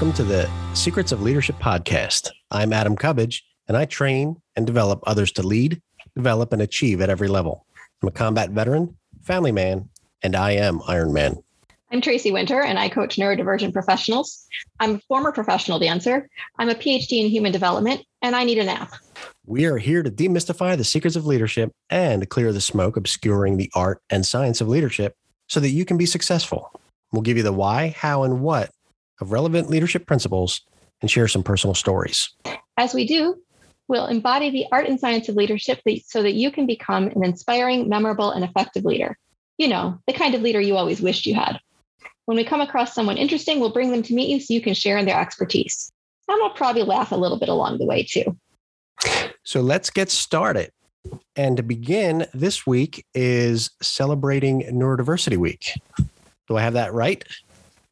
welcome to the Secrets of Leadership podcast. I'm Adam Cubbage, and I train and develop others to lead, develop, and achieve at every level. I'm a combat veteran, family man, and I am Iron Man. I'm Tracy Winter, and I coach neurodivergent professionals. I'm a former professional dancer. I'm a PhD in human development, and I need a nap. We are here to demystify the secrets of leadership and to clear the smoke obscuring the art and science of leadership so that you can be successful. We'll give you the why, how, and what of relevant leadership principles and share some personal stories. As we do, we'll embody the art and science of leadership so that you can become an inspiring, memorable, and effective leader. You know, the kind of leader you always wished you had. When we come across someone interesting, we'll bring them to meet you so you can share in their expertise. And I'll probably laugh a little bit along the way, too. So let's get started. And to begin, this week is celebrating Neurodiversity Week. Do I have that right?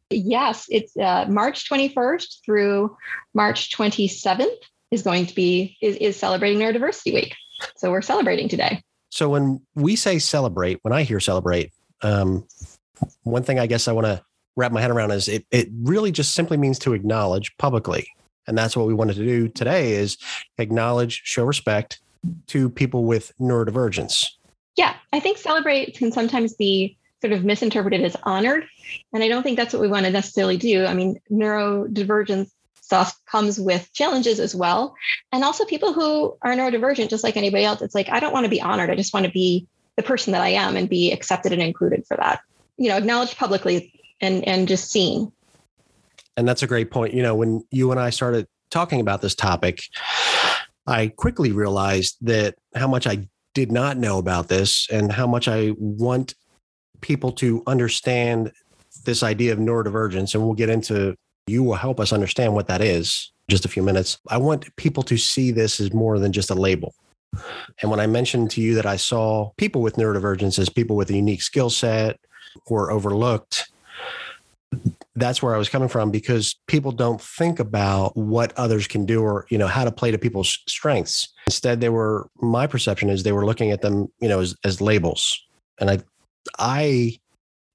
Yes, it's March 21st through March 27th is going to be is celebrating Neurodiversity Week. So we're celebrating today. So when we say celebrate, when I hear celebrate, one thing I guess I want to wrap my head around is it really just simply means to acknowledge publicly. And that's what we wanted to do today is acknowledge, show respect to people with neurodivergence. Yeah, I think celebrate can sometimes be sort of misinterpreted as honored. And I don't think that's what we want to necessarily do. I mean, neurodivergence stuff comes with challenges as well. And also people who are neurodivergent, just like anybody else, it's like, I don't want to be honored. I just want to be the person that I am and be accepted and included for that. You know, acknowledged publicly and just seen. And that's a great point. You know, when you and I started talking about this topic, I quickly realized that how much I did not know about this and how much I want people to understand this idea of neurodivergence. And we'll get into, you will help us understand what that is in just a few minutes. I want people to see this as more than just a label. And when I mentioned to you that I saw people with neurodivergence as people with a unique skill set or overlooked, that's where I was coming from, because people don't think about what others can do or, you know, how to play to people's strengths. Instead, my perception is they were looking at them, you know, as labels. And I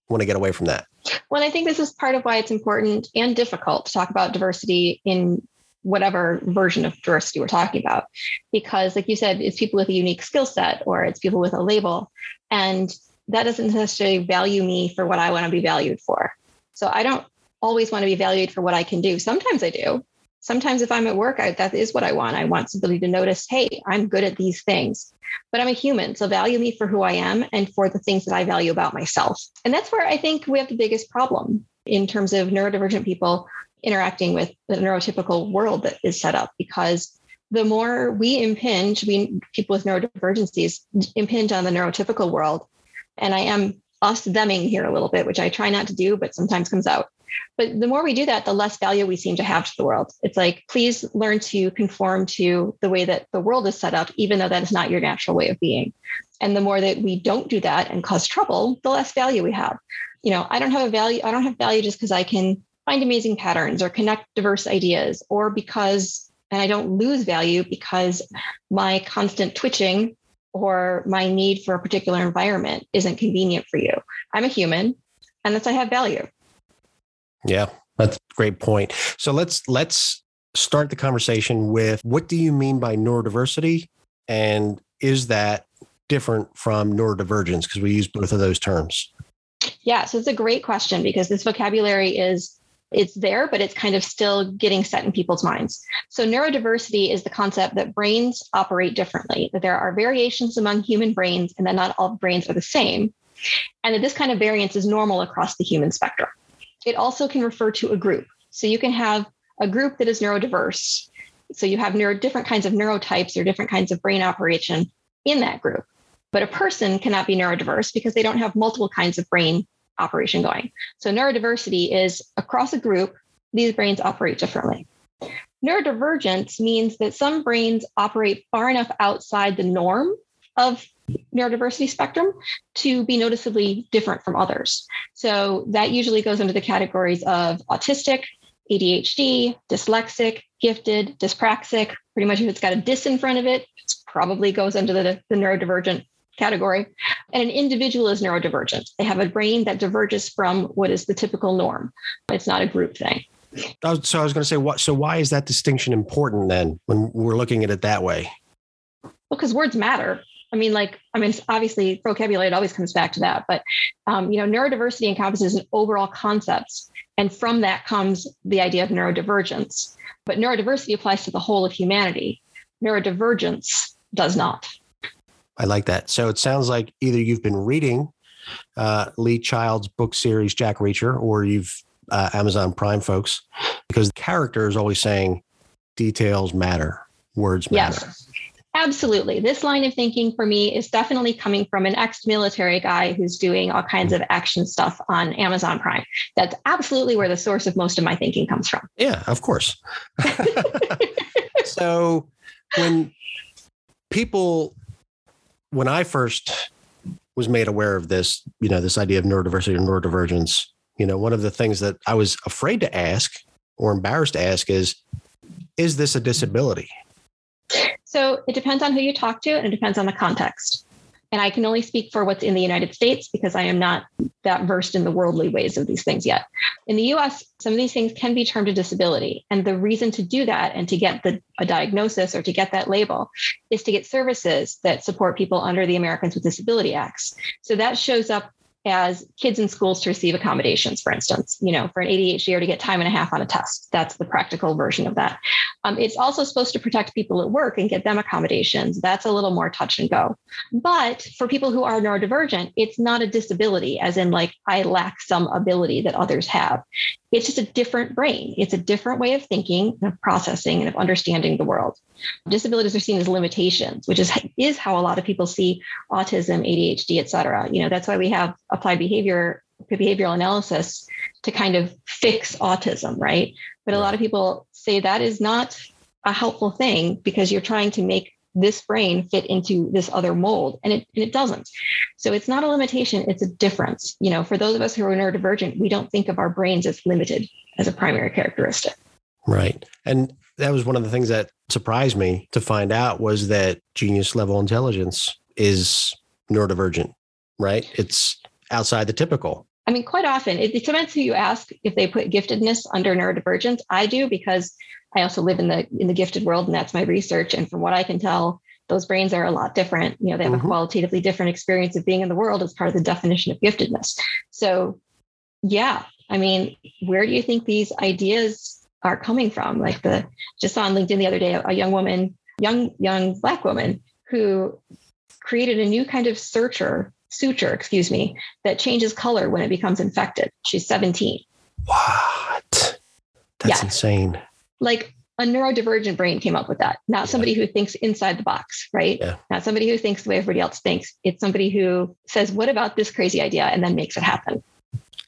want to get away from that. Well, I think this is part of why it's important and difficult to talk about diversity in whatever version of diversity we're talking about, because like you said, it's people with a unique skill set or it's people with a label. And that doesn't necessarily value me for what I want to be valued for. So I don't always want to be valued for what I can do. Sometimes I do. Sometimes if I'm at work, that is what I want. I want somebody to notice, hey, I'm good at these things, but I'm a human. So value me for who I am and for the things that I value about myself. And that's where I think we have the biggest problem in terms of neurodivergent people interacting with the neurotypical world that is set up, because the more we impinge, people with neurodivergencies impinge on the neurotypical world. And I am us-theming here a little bit, which I try not to do, but sometimes comes out. But the more we do that, the less value we seem to have to the world. It's like, please learn to conform to the way that the world is set up, even though that is not your natural way of being. And the more that we don't do that and cause trouble, the less value we have. You know, I don't have value just because I can find amazing patterns or connect diverse ideas, or because, and I don't lose value because my constant twitching or my need for a particular environment isn't convenient for you. I'm a human, and that's I have value. Yeah, that's a great point. So let's start the conversation with, what do you mean by neurodiversity? And is that different from neurodivergence? Because we use both of those terms. Yeah, so it's a great question, because this vocabulary it's there, but it's kind of still getting set in people's minds. So neurodiversity is the concept that brains operate differently, that there are variations among human brains and that not all brains are the same, and that this kind of variance is normal across the human spectrum. It also can refer to a group. So you can have a group that is neurodiverse. So you have different kinds of neurotypes or different kinds of brain operation in that group. But a person cannot be neurodiverse because they don't have multiple kinds of brain operation going. So neurodiversity is across a group, these brains operate differently. Neurodivergence means that some brains operate far enough outside the norm of neurodiversity spectrum to be noticeably different from others. So that usually goes under the categories of autistic, ADHD, dyslexic, gifted, dyspraxic. Pretty much if it's got a dis in front of it, it probably goes under the neurodivergent category. And an individual is neurodivergent. They have a brain that diverges from what is the typical norm. It's not a group thing. So I was going to say, so why is that distinction important then when we're looking at it that way? Well, because words matter. I mean, obviously vocabulary, it always comes back to that, but, neurodiversity encompasses an overall concepts. And from that comes the idea of neurodivergence, but neurodiversity applies to the whole of humanity. Neurodivergence does not. I like that. So it sounds like either you've been reading Lee Child's book series, Jack Reacher, or you've Amazon Prime folks, because the character is always saying details matter, words matter. Yes. Absolutely. This line of thinking for me is definitely coming from an ex-military guy who's doing all kinds of action stuff on Amazon Prime. That's absolutely where the source of most of my thinking comes from. Yeah, of course. So when I first was made aware of this, this idea of neurodiversity and neurodivergence, one of the things that I was afraid to ask or embarrassed to ask is this a disability? So it depends on who you talk to and it depends on the context. And I can only speak for what's in the United States because I am not that versed in the worldly ways of these things yet. In the US, some of these things can be termed a disability. And the reason to do that and to get a diagnosis or to get that label is to get services that support people under the Americans with Disabilities Act. So that shows up as kids in schools to receive accommodations, for instance, for an ADHD to get time and a half on a test. That's the practical version of that. It's also supposed to protect people at work and get them accommodations. That's a little more touch and go. But for people who are neurodivergent, it's not a disability, as in like I lack some ability that others have. It's just a different brain. It's a different way of thinking and of processing and of understanding the world. Disabilities are seen as limitations, which is how a lot of people see autism, ADHD, et cetera. That's why we have applied behavioral analysis to kind of fix autism, right? But a lot of people say that is not a helpful thing because you're trying to make this brain fit into this other mold, and it doesn't. So it's not a limitation, it's a difference. For those of us who are neurodivergent, we don't think of our brains as limited as a primary characteristic. Right. And that was one of the things that surprised me to find out was that genius level intelligence is neurodivergent, right? It's outside the typical. I mean, quite often, it depends who you ask if they put giftedness under neurodivergence. I do because I also live in the gifted world, and that's my research. And from what I can tell, those brains are a lot different. They have a qualitatively different experience of being in the world as part of the definition of giftedness. So, yeah, I mean, where do you think these ideas are coming from? Like just saw on LinkedIn the other day, a young Black woman who created a new kind of suture, that changes color when it becomes infected. She's 17. What? That's insane. Like a neurodivergent brain came up with that. Not somebody who thinks inside the box, right? Yeah. Not somebody who thinks the way everybody else thinks. It's somebody who says, what about this crazy idea? And then makes it happen.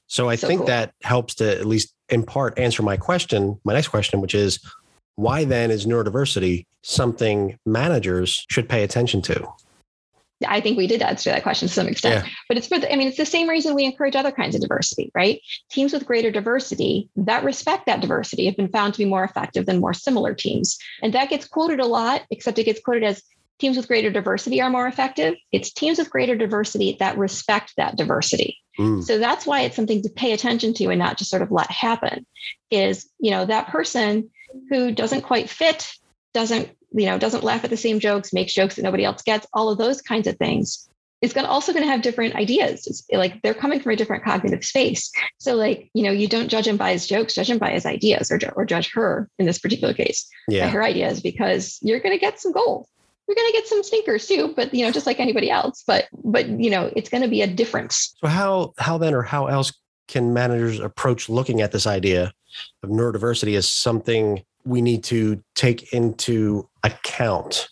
So I think that helps to at least in part answer my next question, which is why then is neurodiversity something managers should pay attention to? I think we did answer that question to some extent, but it's the same reason we encourage other kinds of diversity, right? Teams with greater diversity that respect that diversity have been found to be more effective than more similar teams. And that gets quoted a lot, except it gets quoted as teams with greater diversity are more effective. It's teams with greater diversity that respect that diversity. So that's why it's something to pay attention to and not just sort of let happen is, that person who doesn't quite fit, doesn't laugh at the same jokes, makes jokes that nobody else gets, all of those kinds of things is also going to have different ideas. It's like they're coming from a different cognitive space. So you don't judge him by his jokes, judge him by his ideas or judge her in this particular case by her ideas, because you're going to get some gold. You're going to get some stinkers too, but just like anybody else, but it's going to be a difference. So how else can managers approach looking at this idea of neurodiversity as something we need to take into account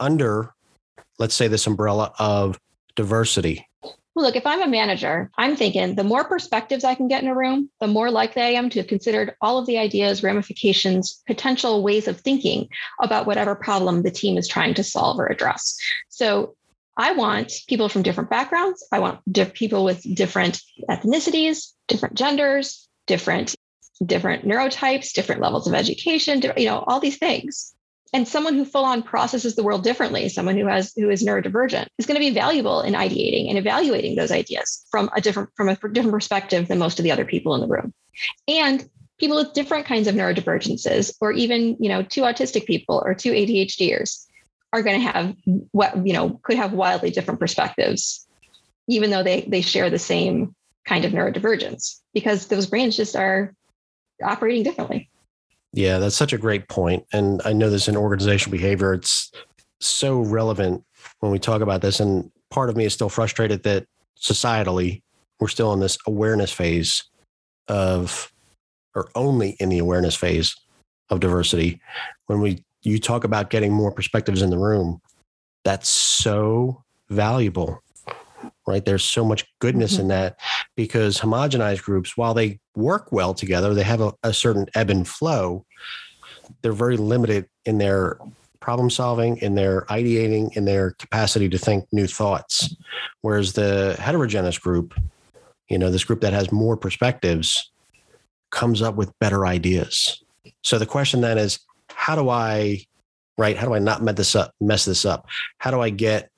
under, let's say, this umbrella of diversity? Well, look, if I'm a manager, I'm thinking the more perspectives I can get in a room, the more likely I am to have considered all of the ideas, ramifications, potential ways of thinking about whatever problem the team is trying to solve or address. So I want people from different backgrounds. I want people with different ethnicities, different genders, different neurotypes, different levels of education, all these things. And someone who full on processes the world differently, someone who is neurodivergent is going to be valuable in ideating and evaluating those ideas from a different perspective than most of the other people in the room. And people with different kinds of neurodivergences, or even, you know, two autistic people or two ADHDers are going to have what, you know, could have wildly different perspectives, even though they share the same kind of neurodivergence, because those brains just are operating differently. Yeah, that's such a great point. And I know this in organizational behavior, it's so relevant when we talk about this. And part of me is still frustrated that societally, we're still in this awareness phase of, or only in the awareness phase of diversity. When you talk about getting more perspectives in the room, that's so valuable, right? There's so much goodness in that, because homogenized groups, while they work well together, they have a certain ebb and flow. They're very limited in their problem solving, in their ideating, in their capacity to think new thoughts. Whereas the heterogeneous group, you know, this group that has more perspectives comes up with better ideas. So the question then is, how do I not mess this up? How do I get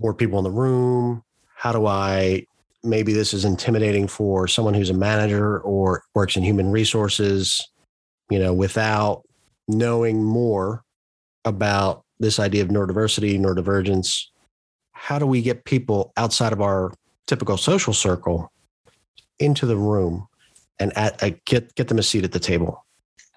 more people in the room? How do I, maybe this is intimidating for someone who's a manager or works in human resources, you know, without knowing more about this idea of neurodiversity, neurodivergence. How do we get people outside of our typical social circle into the room and get them a seat at the table?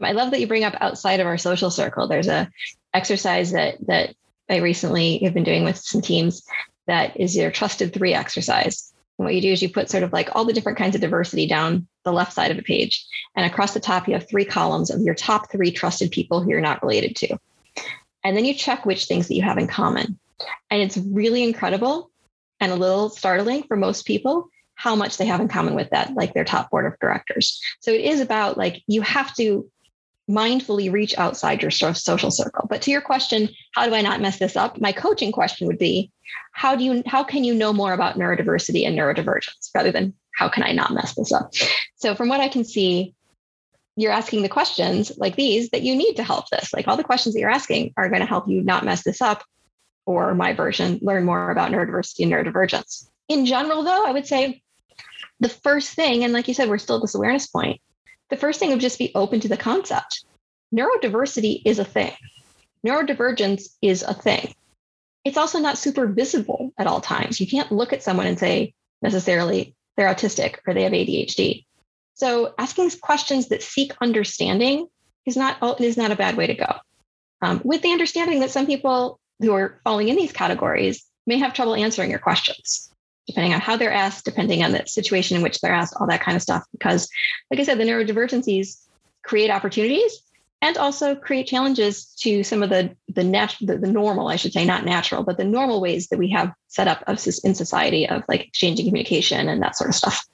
I love that you bring up outside of our social circle. There's a exercise that I recently have been doing with some teams that is your trusted 3 exercise. And what you do is you put sort of like all the different kinds of diversity down the left side of a page. And across the top, you have 3 columns of your top 3 trusted people who you're not related to. And then you check which things that you have in common. And it's really incredible and a little startling for most people how much they have in common with that, like their top board of directors. So it is about, like, you have to mindfully reach outside your social circle. But to your question, how do I not mess this up? My coaching question would be, how can you know more about neurodiversity and neurodivergence, rather than how can I not mess this up? So from what I can see, you're asking the questions like these that you need to help this. Like all the questions that you're asking are going to help you not mess this up, or my version, learn more about neurodiversity and neurodivergence. In general, though, I would say the first thing, and like you said, we're still at this awareness point, the first thing would just be open to the concept. Neurodiversity is a thing. Neurodivergence is a thing. It's also not super visible at all times. You can't look at someone and say necessarily they're autistic or they have ADHD. So asking questions that seek understanding is not a bad way to go. With the understanding that some people who are falling in these categories may have trouble answering your questions, depending on how they're asked, depending on the situation in which they're asked, all that kind of stuff. Because, like I said, the neurodivergencies create opportunities and also create challenges to some of the normal, I should say, not natural, but the normal ways that we have set up in society of like exchanging communication and that sort of stuff.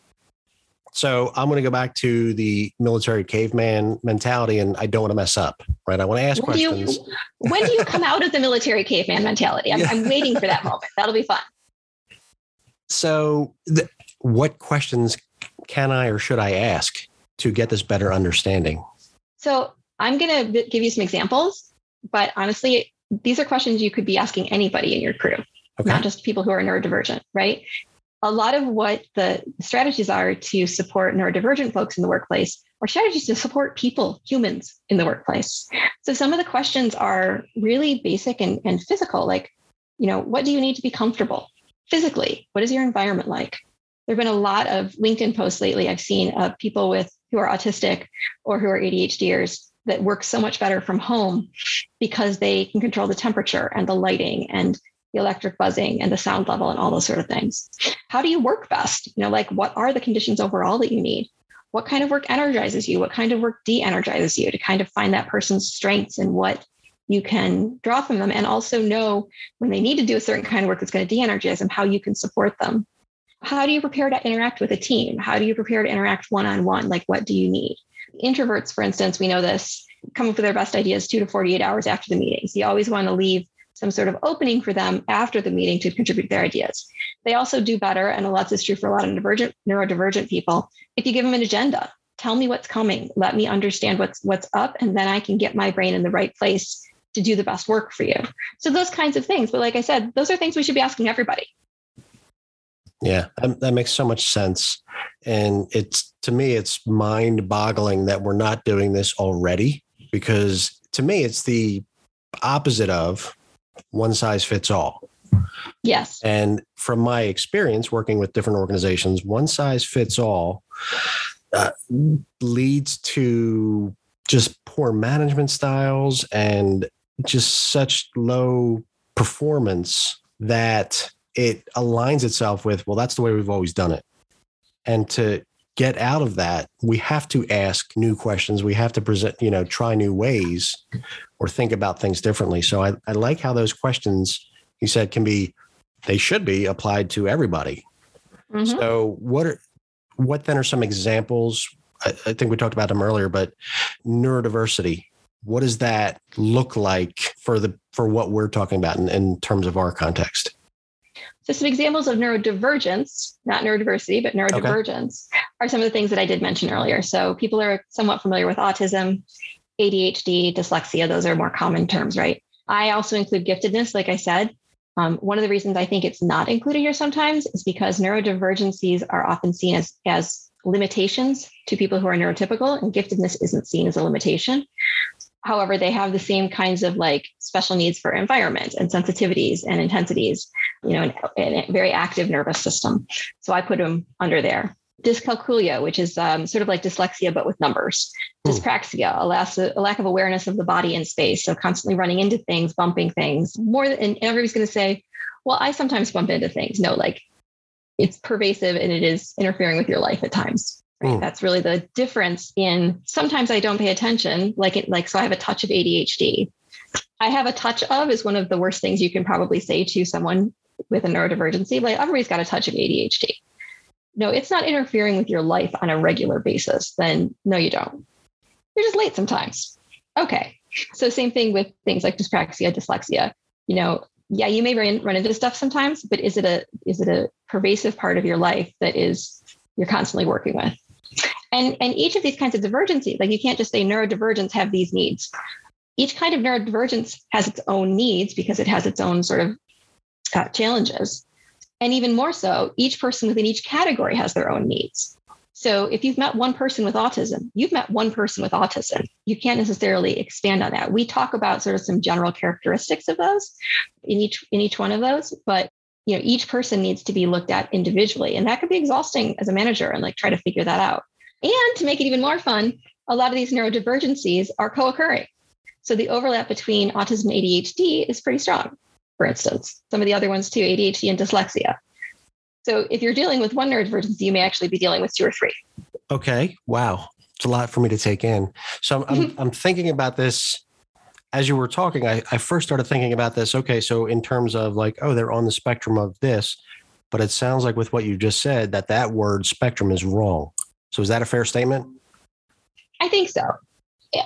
So I'm going to go back to the military caveman mentality, and I don't want to mess up, right? I want to ask questions. When do you come out of the military caveman mentality? I'm waiting for that moment. That'll be fun. So what questions can I or should I ask to get this better understanding? So I'm going to give you some examples, but honestly, these are questions you could be asking anybody in your crew, not just people who are neurodivergent, right? A lot of what the strategies are to support neurodivergent folks in the workplace are strategies to support people, humans in the workplace. So some of the questions are really basic and physical, like, you know, what do you need to be comfortable? Physically, what is your environment like? There have been a lot of LinkedIn posts lately I've seen of people who are autistic or who are ADHDers that work so much better from home because they can control the temperature and the lighting and the electric buzzing and the sound level and all those sort of things. How do you work best? You know, like, what are the conditions overall that you need? What kind of work energizes you? What kind of work de-energizes you? To kind of find that person's strengths and what you can draw from them, and also know when they need to do a certain kind of work that's going to de-energize them, how you can support them. How do you prepare to interact with a team? How do you prepare to interact one-on-one? Like, what do you need? Introverts, for instance, we know this, come up with their best ideas 2 to 48 hours after the meetings. You always want to leave some sort of opening for them after the meeting to contribute their ideas. They also do better, and this is true for a lot of neurodivergent people, if you give them an agenda. Tell me what's coming. Let me understand what's up, and then I can get my brain in the right place to do the best work for you. So those kinds of things. But like I said, those are things we should be asking everybody. Yeah, that makes so much sense. And it's, to me, it's mind boggling that we're not doing this already, because to me, it's the opposite of one size fits all. Yes. And from my experience working with different organizations, one size fits all leads to just poor management styles and just such low performance that it aligns itself with, well, that's the way we've always done it. And to get out of that, we have to ask new questions. We have to present, try new ways or think about things differently. So I like how those questions you said should be applied to everybody. Mm-hmm. So what then are some examples? I think we talked about them earlier, but neurodiversity, what does that look like for what we're talking about in terms of our context? So some examples of neurodivergence, not neurodiversity, but neurodivergence are some of the things that I did mention earlier. So people are somewhat familiar with autism, ADHD, dyslexia. Those are more common terms, right? I also include giftedness, like I said. One of the reasons I think it's not included here sometimes is because neurodivergencies are often seen as limitations to people who are neurotypical, and giftedness isn't seen as a limitation. However, they have the same kinds of special needs for environment and sensitivities and intensities, and a very active nervous system. So I put them under there. Dyscalculia, which is sort of like dyslexia, but with numbers. Dyspraxia, a lack of awareness of the body in space. So constantly running into things, bumping things more than, and everybody's going to say, well, I sometimes bump into things. No, it's pervasive and it is interfering with your life at times. Right? That's really the difference in sometimes I don't pay attention. So I have a touch of ADHD. I have a touch of is one of the worst things you can probably say to someone with a neurodivergency. Everybody's got a touch of ADHD. No, it's not interfering with your life on a regular basis. Then no, you don't. You're just late sometimes. Okay. So same thing with things like dyspraxia, dyslexia, yeah, you may run into stuff sometimes, but is it a pervasive part of your life that is you're constantly working with? And each of these kinds of divergencies, you can't just say neurodivergence have these needs. Each kind of neurodivergence has its own needs because it has its own sort of challenges. And even more so, each person within each category has their own needs. So if you've met one person with autism, you've met one person with autism. You can't necessarily expand on that. We talk about sort of some general characteristics of those in each one of those, but each person needs to be looked at individually. And that could be exhausting as a manager and try to figure that out. And to make it even more fun, a lot of these neurodivergencies are co-occurring. So the overlap between autism and ADHD is pretty strong, for instance. Some of the other ones too, ADHD and dyslexia. So if you're dealing with one neurodivergency, you may actually be dealing with two or three. Okay. Wow. It's a lot for me to take in. So I'm thinking about this as you were talking. I first started thinking about this. Okay. So in terms of they're on the spectrum of this, but it sounds like with what you just said, that word spectrum is wrong. So is that a fair statement? I think so.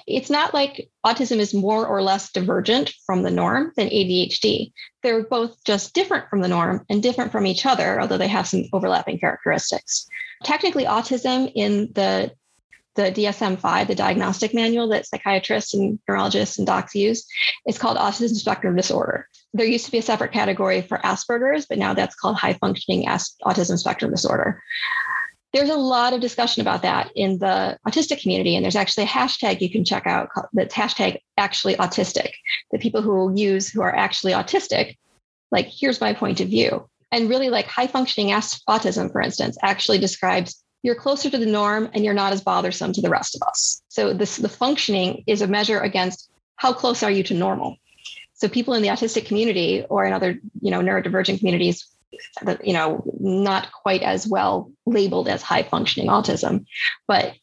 It's not like autism is more or less divergent from the norm than ADHD. They're both just different from the norm and different from each other, although they have some overlapping characteristics. Technically, autism in the DSM-5, the diagnostic manual that psychiatrists and neurologists and docs use, is called autism spectrum disorder. There used to be a separate category for Asperger's, but now that's called high-functioning autism spectrum disorder. There's a lot of discussion about that in the autistic community. And there's actually a hashtag you can check out that's hashtag actually autistic, that people who are actually autistic, here's my point of view. And really high functioning autism, for instance, actually describes you're closer to the norm and you're not as bothersome to the rest of us. So the functioning is a measure against how close are you to normal? So people in the autistic community or in other, neurodivergent communities, not quite as well labeled as high functioning autism, but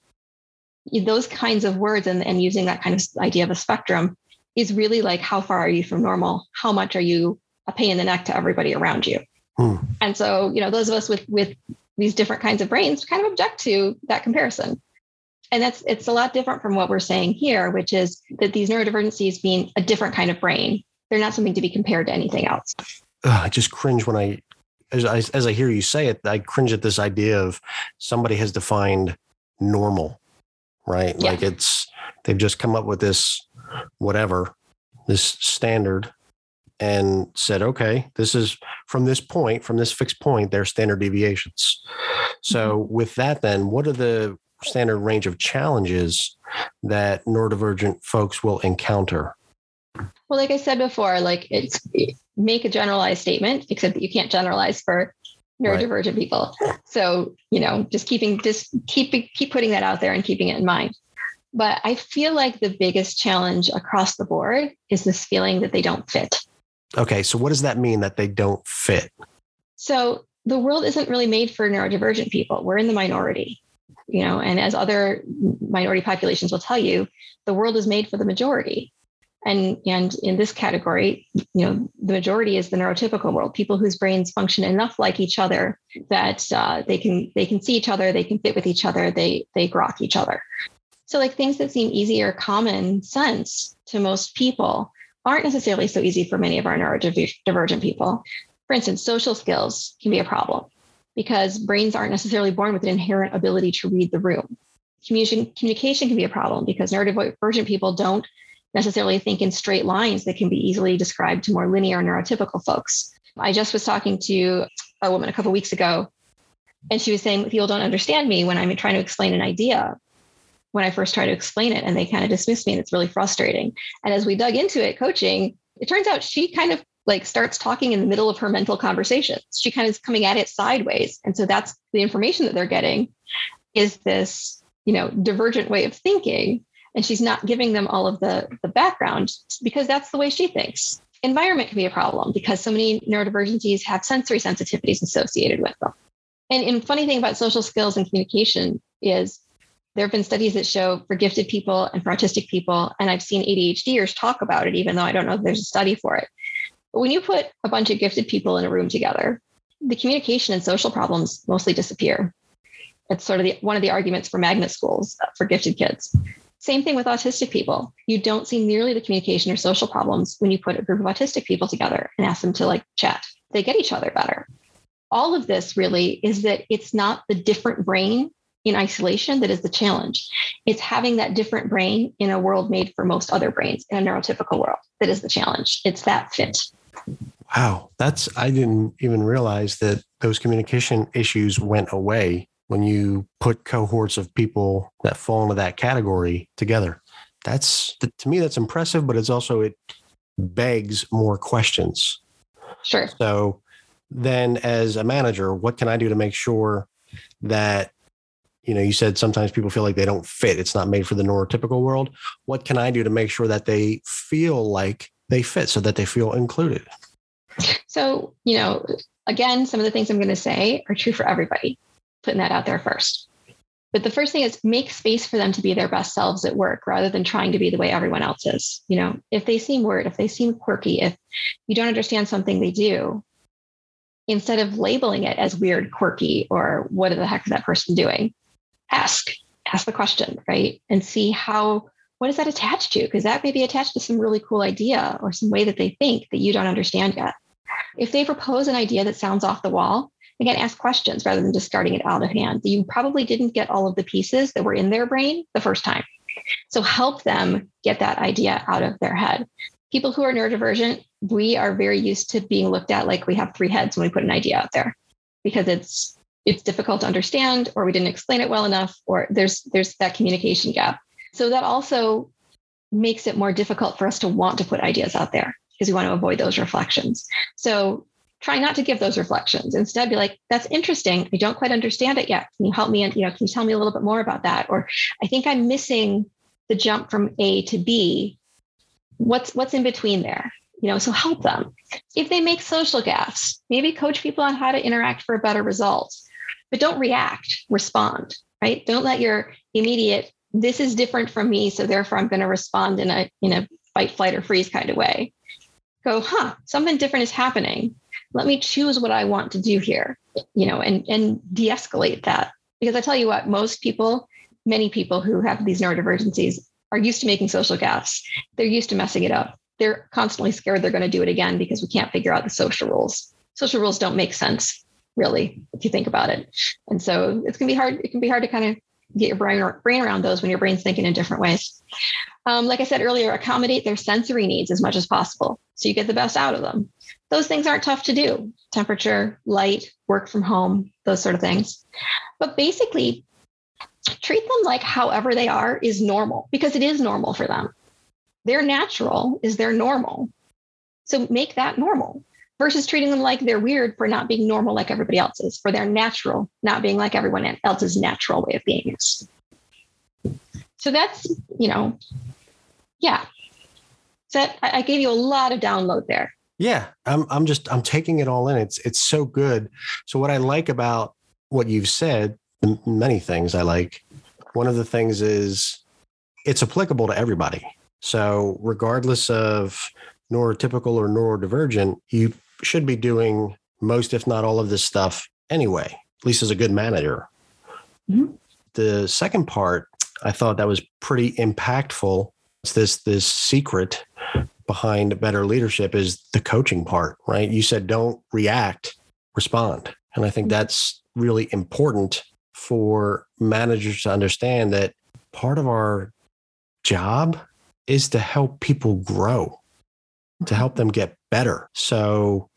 those kinds of words and using that kind of idea of a spectrum is really how far are you from normal? How much are you a pain in the neck to everybody around you? And so, those of us with these different kinds of brains kind of object to that comparison. And it's a lot different from what we're saying here, which is that these neurodivergencies mean a different kind of brain. They're not something to be compared to anything else. I just cringe when as I hear you say it, I cringe at this idea of somebody has defined normal, right? Yeah. They've just come up with this standard and said, okay, this is from this fixed point, there are standard deviations. So with that, then what are the standard range of challenges that neurodivergent folks will encounter? Well, like I said before, like make a generalized statement, except that you can't generalize for neurodivergent people. So, you know, just keep putting that out there and keeping it in mind. But I feel like the biggest challenge across the board is this feeling that they don't fit. Okay. So what does that mean, that they don't fit? So the world isn't really made for neurodivergent people. We're in the minority, you know, and as other minority populations will tell you, the world is made for the majority. And in this category, you know, the majority is the neurotypical world, people whose brains function enough like each other that they can see each other, they can fit with each other, they grok each other. So like things that seem easy or common sense to most people aren't necessarily so easy for many of our neurodivergent people. For instance, social skills can be a problem because brains aren't necessarily born with an inherent ability to read the room. Communication can be a problem because neurodivergent people don't necessarily think in straight lines that can be easily described to more linear neurotypical folks. I just was talking to a woman a couple of weeks ago, and she was saying, people don't understand me when I'm trying to explain an idea, when I first tried to explain it, and they kind of dismissed me, and it's really frustrating. And as we dug into it, coaching, it turns out she kind of like starts talking in the middle of her mental conversations. She kind of is coming at it sideways. And so that's the information that they're getting, is this, you know, divergent way of thinking. And she's not giving them all of the background because that's the way she thinks. Environment can be a problem because so many neurodivergencies have sensory sensitivities associated with them. And funny thing about social skills and communication is there have been studies that show for gifted people and for autistic people, and I've seen ADHDers talk about it, even though I don't know if there's a study for it. But when you put a bunch of gifted people in a room together, the communication and social problems mostly disappear. It's sort of one of the arguments for magnet schools for gifted kids. Same thing with autistic people. You don't see nearly the communication or social problems when you put a group of autistic people together and ask them to like chat. They get each other better. All of this really is that it's not the different brain in isolation that is the challenge. It's having that different brain in a world made for most other brains, in a neurotypical world, that is the challenge. It's that fit. Wow. I didn't even realize that those communication issues went away when you put cohorts of people that fall into that category together. To me, that's impressive, but it begs more questions. Sure. So then as a manager, what can I do to make sure that, you know, you said sometimes people feel like they don't fit. It's not made for the neurotypical world. What can I do to make sure that they feel like they fit so that they feel included? So, you know, again, some of the things I'm going to say are true for everybody. Putting that out there first. But the first thing is make space for them to be their best selves at work rather than trying to be the way everyone else is. You know, if they seem weird, if they seem quirky, if you don't understand something they do, instead of labeling it as weird, quirky, or what the heck is that person doing, ask the question, right? And see what is that attached to? Because that may be attached to some really cool idea or some way that they think that you don't understand yet. If they propose an idea that sounds off the wall, again, ask questions rather than discarding it out of hand. You probably didn't get all of the pieces that were in their brain the first time. So help them get that idea out of their head. People who are neurodivergent, we are very used to being looked at like we have three heads when we put an idea out there because it's difficult to understand, or we didn't explain it well enough, or there's that communication gap. So that also makes it more difficult for us to want to put ideas out there because we want to avoid those reflections. So try not to give those reflections. Instead, be like, that's interesting. I don't quite understand it yet. Can you help me? And, you know, can you tell me a little bit more about that? Or I think I'm missing the jump from A to B. What's in between there? You know, so help them. If they make social gaffes, maybe coach people on how to interact for a better result, but don't react, respond, right? Don't let your immediate, this is different from me, so therefore I'm going to respond in a fight, flight, or freeze kind of way. Go, something different is happening. Let me choose what I want to do here, you know, and de-escalate that. Because I tell you what, many people who have these neurodivergencies are used to making social gaffes. They're used to messing it up. They're constantly scared they're going to do it again because we can't figure out the social rules. Social rules don't make sense, really, if you think about it. And so it can be hard to kind of get your brain around those when your brain's thinking in different ways. Like I said earlier, accommodate their sensory needs as much as possible so you get the best out of them. Those things aren't tough to do. Temperature, light, work from home, those sort of things. But basically, treat them like however they are is normal, because it is normal for them. Their natural is their normal. So make that normal versus treating them like they're weird for not being normal like everybody else's, for their natural not being like everyone else's natural way of being is. So that's, yeah. So I gave you a lot of download there. Yeah. I'm taking it all in. It's so good. So what I like about what you've said, many things I like, one of the things is it's applicable to everybody. So regardless of neurotypical or neurodivergent, you should be doing most, if not all of this stuff anyway, at least as a good manager. Mm-hmm. The second part, I thought that was pretty impactful. It's this secret behind better leadership is the coaching part, right? You said, don't react, respond. And I think that's really important for managers to understand that part of our job is to help people grow, to help them get better. So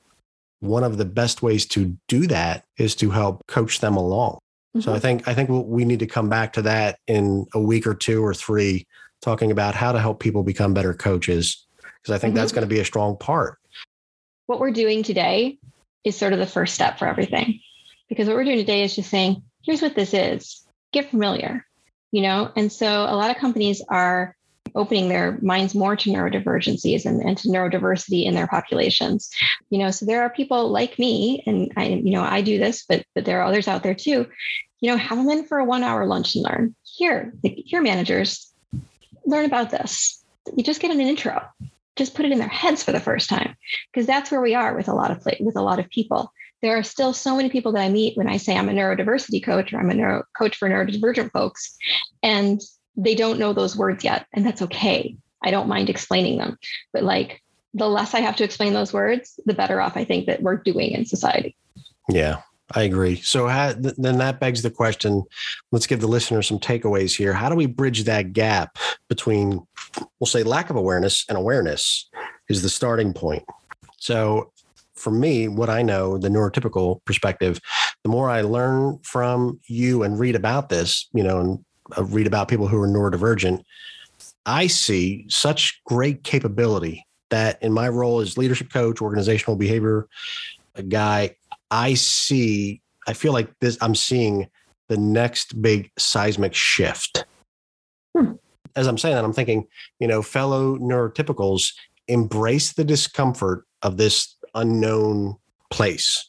one of the best ways to do that is to help coach them along. Mm-hmm. So I think we need to come back to that in a week or two or three, talking about how to help people become better coaches, because I think that's going to be a strong part. What we're doing today is sort of the first step for everything, because what we're doing today is just saying, here's what this is. Get familiar, And so a lot of companies are opening their minds more to neurodivergencies and to neurodiversity in their populations. So there are people like me, and I do this, but there are others out there too. Have them in for a 1-hour lunch and learn. Here, managers, learn about this. You just get an intro. Just put it in their heads for the first time, because that's where we are with a lot of people. There are still so many people that I meet when I say I'm a neurodiversity coach or I'm a neuro coach for neurodivergent folks, and they don't know those words yet. And that's okay. I don't mind explaining them. But the less I have to explain those words, the better off I think that we're doing in society. Yeah, I agree. So then that begs the question, let's give the listener some takeaways here. How do we bridge that gap between, we'll say, lack of awareness and awareness is the starting point. So for me, what I know, the neurotypical perspective, the more I learn from you and read about this, and read about people who are neurodivergent, I see such great capability that in my role as leadership coach, organizational behavior guy, I'm seeing the next big seismic shift. As I'm saying that, I'm thinking, fellow neurotypicals, embrace the discomfort of this unknown place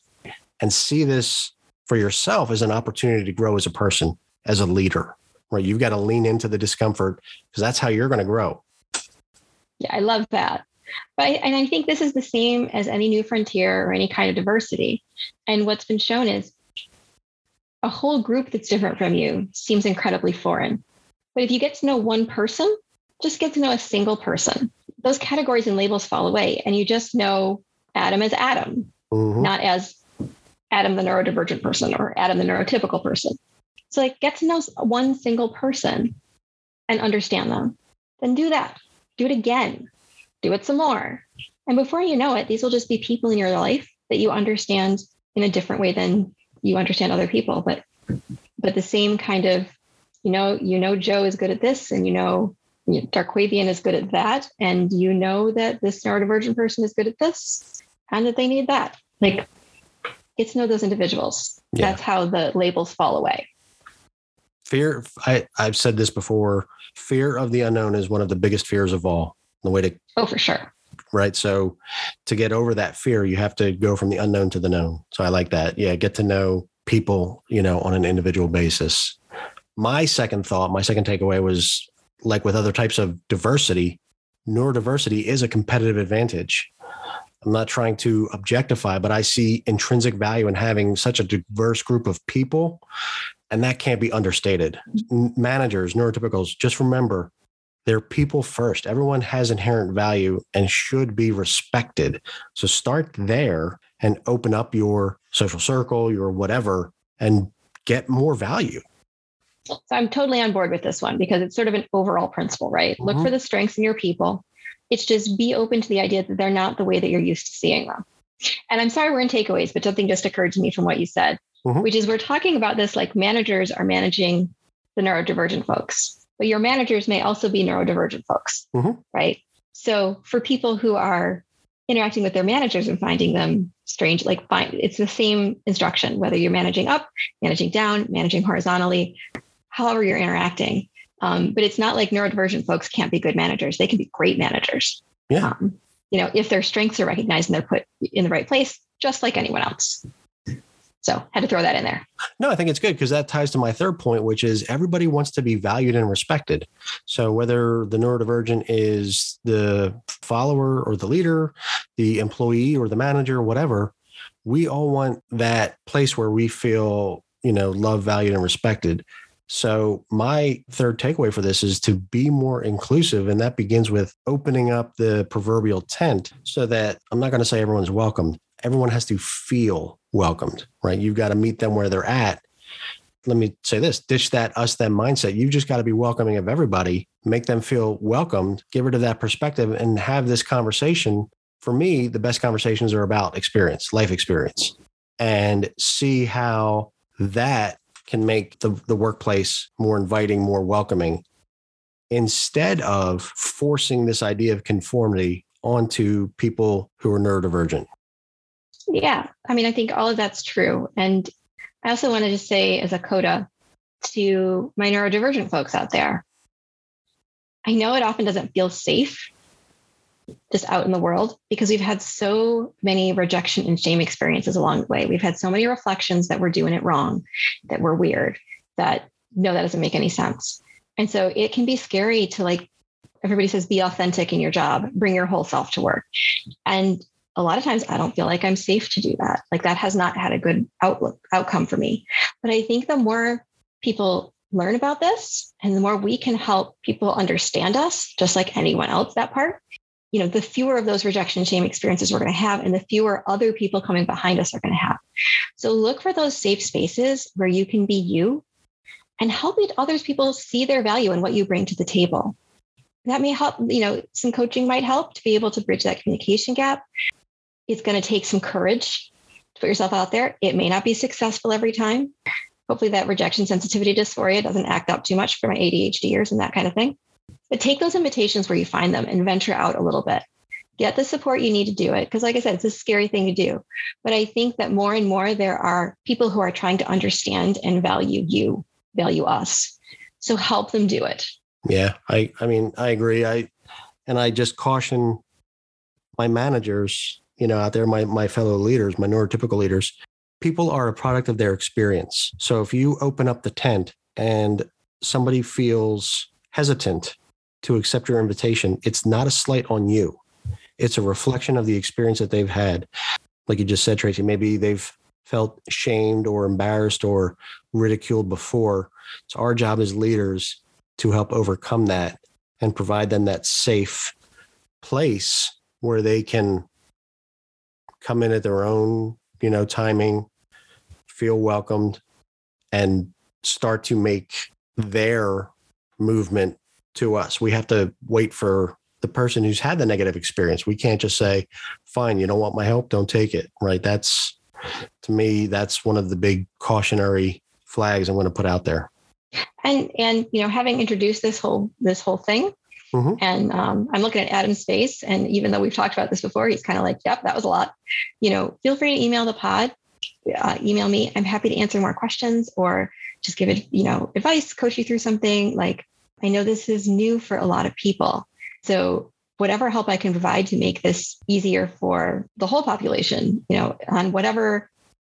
and see this for yourself as an opportunity to grow as a person, as a leader. Right. You've got to lean into the discomfort, because that's how you're going to grow. Yeah, I love that. And I think this is the same as any new frontier or any kind of diversity. And what's been shown is a whole group that's different from you seems incredibly foreign. But if you get to know one person, just get to know a single person. Those categories and labels fall away, and you just know Adam as Adam, not as Adam the neurodivergent person or Adam the neurotypical person. So get to know one single person and understand them. Then do that. Do it again. Do it some more. And before you know it, these will just be people in your life that you understand in a different way than you understand other people. But the same kind of, Joe is good at this, and Darquavian is good at that. And that this neurodivergent person is good at this and that they need that. Get to know those individuals. Yeah. That's how the labels fall away. Fear, I've said this before, fear of the unknown is one of the biggest fears of all. The way to... Oh, for sure. Right. So to get over that fear, you have to go from the unknown to the known. So I like that. Yeah. Get to know people, on an individual basis. My second takeaway was, like with other types of diversity, neurodiversity is a competitive advantage. I'm not trying to objectify, but I see intrinsic value in having such a diverse group of people. And that can't be understated. Managers, neurotypicals, just remember, they're people first. Everyone has inherent value and should be respected. So start there and open up your social circle, your whatever, and get more value. So I'm totally on board with this one because it's sort of an overall principle, right? Mm-hmm. Look for the strengths in your people. It's just be open to the idea that they're not the way that you're used to seeing them. And I'm sorry we're in takeaways, but something just occurred to me from what you said, mm-hmm. which is we're talking about this like managers are managing the neurodivergent folks, but your managers may also be neurodivergent folks, mm-hmm. right? So for people who are interacting with their managers and finding them strange, like it's the same instruction, whether you're managing up, managing down, managing horizontally, however you're interacting. But it's not like neurodivergent folks can't be good managers. They can be great managers. Yeah. You know, if their strengths are recognized and they're put in the right place, just like anyone else. So had to throw that in there. No, I think it's good because that ties to my third point, which is everybody wants to be valued and respected. So whether the neurodivergent is the follower or the leader, the employee or the manager, whatever, we all want that place where we feel, you know, loved, valued, and respected. So my third takeaway for this is to be more inclusive. And that begins with opening up the proverbial tent so that I'm not going to say everyone's welcomed. Everyone has to feel welcomed, right? You've got to meet them where they're at. Let me say this, ditch that us, them mindset. You've just got to be welcoming of everybody, make them feel welcomed, give her to that perspective and have this conversation. For me, the best conversations are about experience, life experience, and see how that can make the workplace more inviting, more welcoming, instead of forcing this idea of conformity onto people who are neurodivergent. Yeah. I mean, I think all of that's true. And I also wanted to say as a coda to my neurodivergent folks out there, I know it often doesn't feel safe just out in the world because we've had so many rejection and shame experiences along the way. We've had so many reflections that we're doing it wrong, that we're weird, that no, that doesn't make any sense. And so it can be scary to, like, everybody says, be authentic in your job, bring your whole self to work. And a lot of times I don't feel like I'm safe to do that. Like, that has not had a good outcome for me. But I think the more people learn about this and the more we can help people understand us, just like anyone else, that part, you know, the fewer of those rejection shame experiences we're going to have, and the fewer other people coming behind us are going to have. So look for those safe spaces where you can be you and help other people see their value and what you bring to the table. That may help, you know, some coaching might help to be able to bridge that communication gap. It's going to take some courage to put yourself out there. It may not be successful every time. Hopefully that rejection sensitivity dysphoria doesn't act up too much for my ADHD years and that kind of thing. But take those invitations where you find them and venture out a little bit. Get the support you need to do it. Because like I said, it's a scary thing to do. But I think that more and more there are people who are trying to understand and value you, value us. So help them do it. Yeah, I mean, I agree. I just caution my managers, you know, out there, my fellow leaders, my neurotypical leaders, people are a product of their experience. So if you open up the tent and somebody feels hesitant to accept your invitation, it's not a slight on you. It's a reflection of the experience that they've had. Like you just said, Tracy, maybe they've felt shamed or embarrassed or ridiculed before. It's our job as leaders to help overcome that and provide them that safe place where they can come in at their own, you know, timing, feel welcomed, and start to make their movement to us. We have to wait for the person who's had the negative experience. We can't just say, fine, you don't want my help, don't take it, right? That's, to me, that's one of the big cautionary flags I'm going to put out there. And you know, having introduced this whole thing, mm-hmm. and I'm looking at Adam's face, and even though we've talked about this before, he's kind of like, yep, that was a lot. You know, feel free to email the pod, email me. I'm happy to answer more questions or just give it, you know, advice, coach you through something. Like, I know this is new for a lot of people. So whatever help I can provide to make this easier for the whole population, you know, on whatever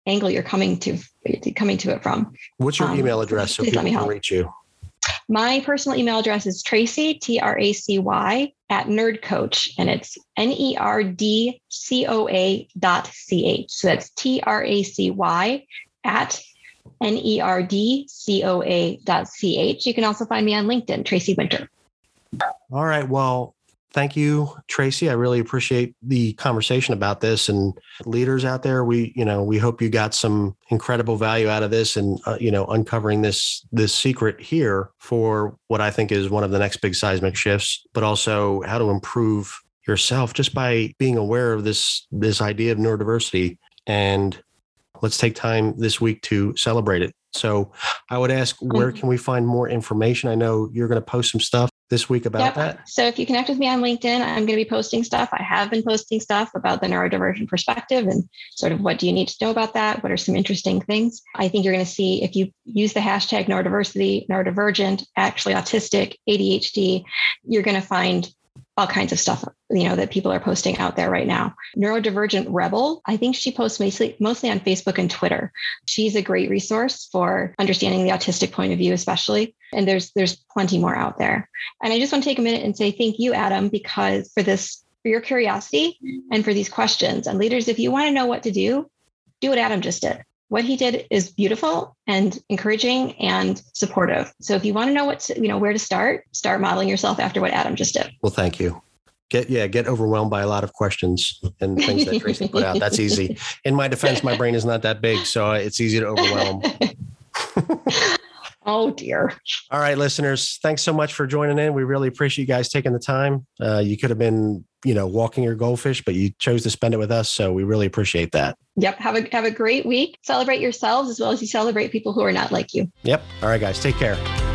angle you're coming to it from. What's your email address so people can reach you? My personal email address is Tracy, Tracy, @nerdcoach, and it's nerdcoa.ch. So that's Tracy @nerdcoa.ch. You can also find me on LinkedIn, Tracy Winter. All right. Well, Thank you, Tracy. I really appreciate the conversation about this, and leaders out there, we hope you got some incredible value out of this, and uncovering this secret here for what I think is one of the next big seismic shifts, but also how to improve yourself just by being aware of this idea of neurodiversity. And let's take time this week to celebrate it. So I would ask, where can we find more information? I know you're going to post some stuff this week about that. So if you connect with me on LinkedIn, I'm going to be posting stuff. I have been posting stuff about the neurodivergent perspective and sort of what do you need to know about that? What are some interesting things? I think you're going to see, if you use the hashtag neurodiversity, neurodivergent, actually autistic, ADHD, you're going to find all kinds of stuff, that people are posting out there right now. Neurodivergent Rebel, I think she posts mostly on Facebook and Twitter. She's a great resource for understanding the autistic point of view, especially. And there's plenty more out there. And I just want to take a minute and say thank you, Adam, because for your curiosity and for these questions. And leaders, if you want to know what to do, do what Adam just did. What he did is beautiful and encouraging and supportive. So if you want to know where to start modeling yourself after what Adam just did. Well, thank you. Get overwhelmed by a lot of questions and things that Tracy put out. That's easy. In my defense, my brain is not that big, so it's easy to overwhelm. Oh, dear. All right, listeners, thanks so much for joining in. We really appreciate you guys taking the time. You could have been, walking your goldfish, but you chose to spend it with us. So we really appreciate that. Yep. Have a great week. Celebrate yourselves as well as you celebrate people who are not like you. Yep. All right, guys, take care.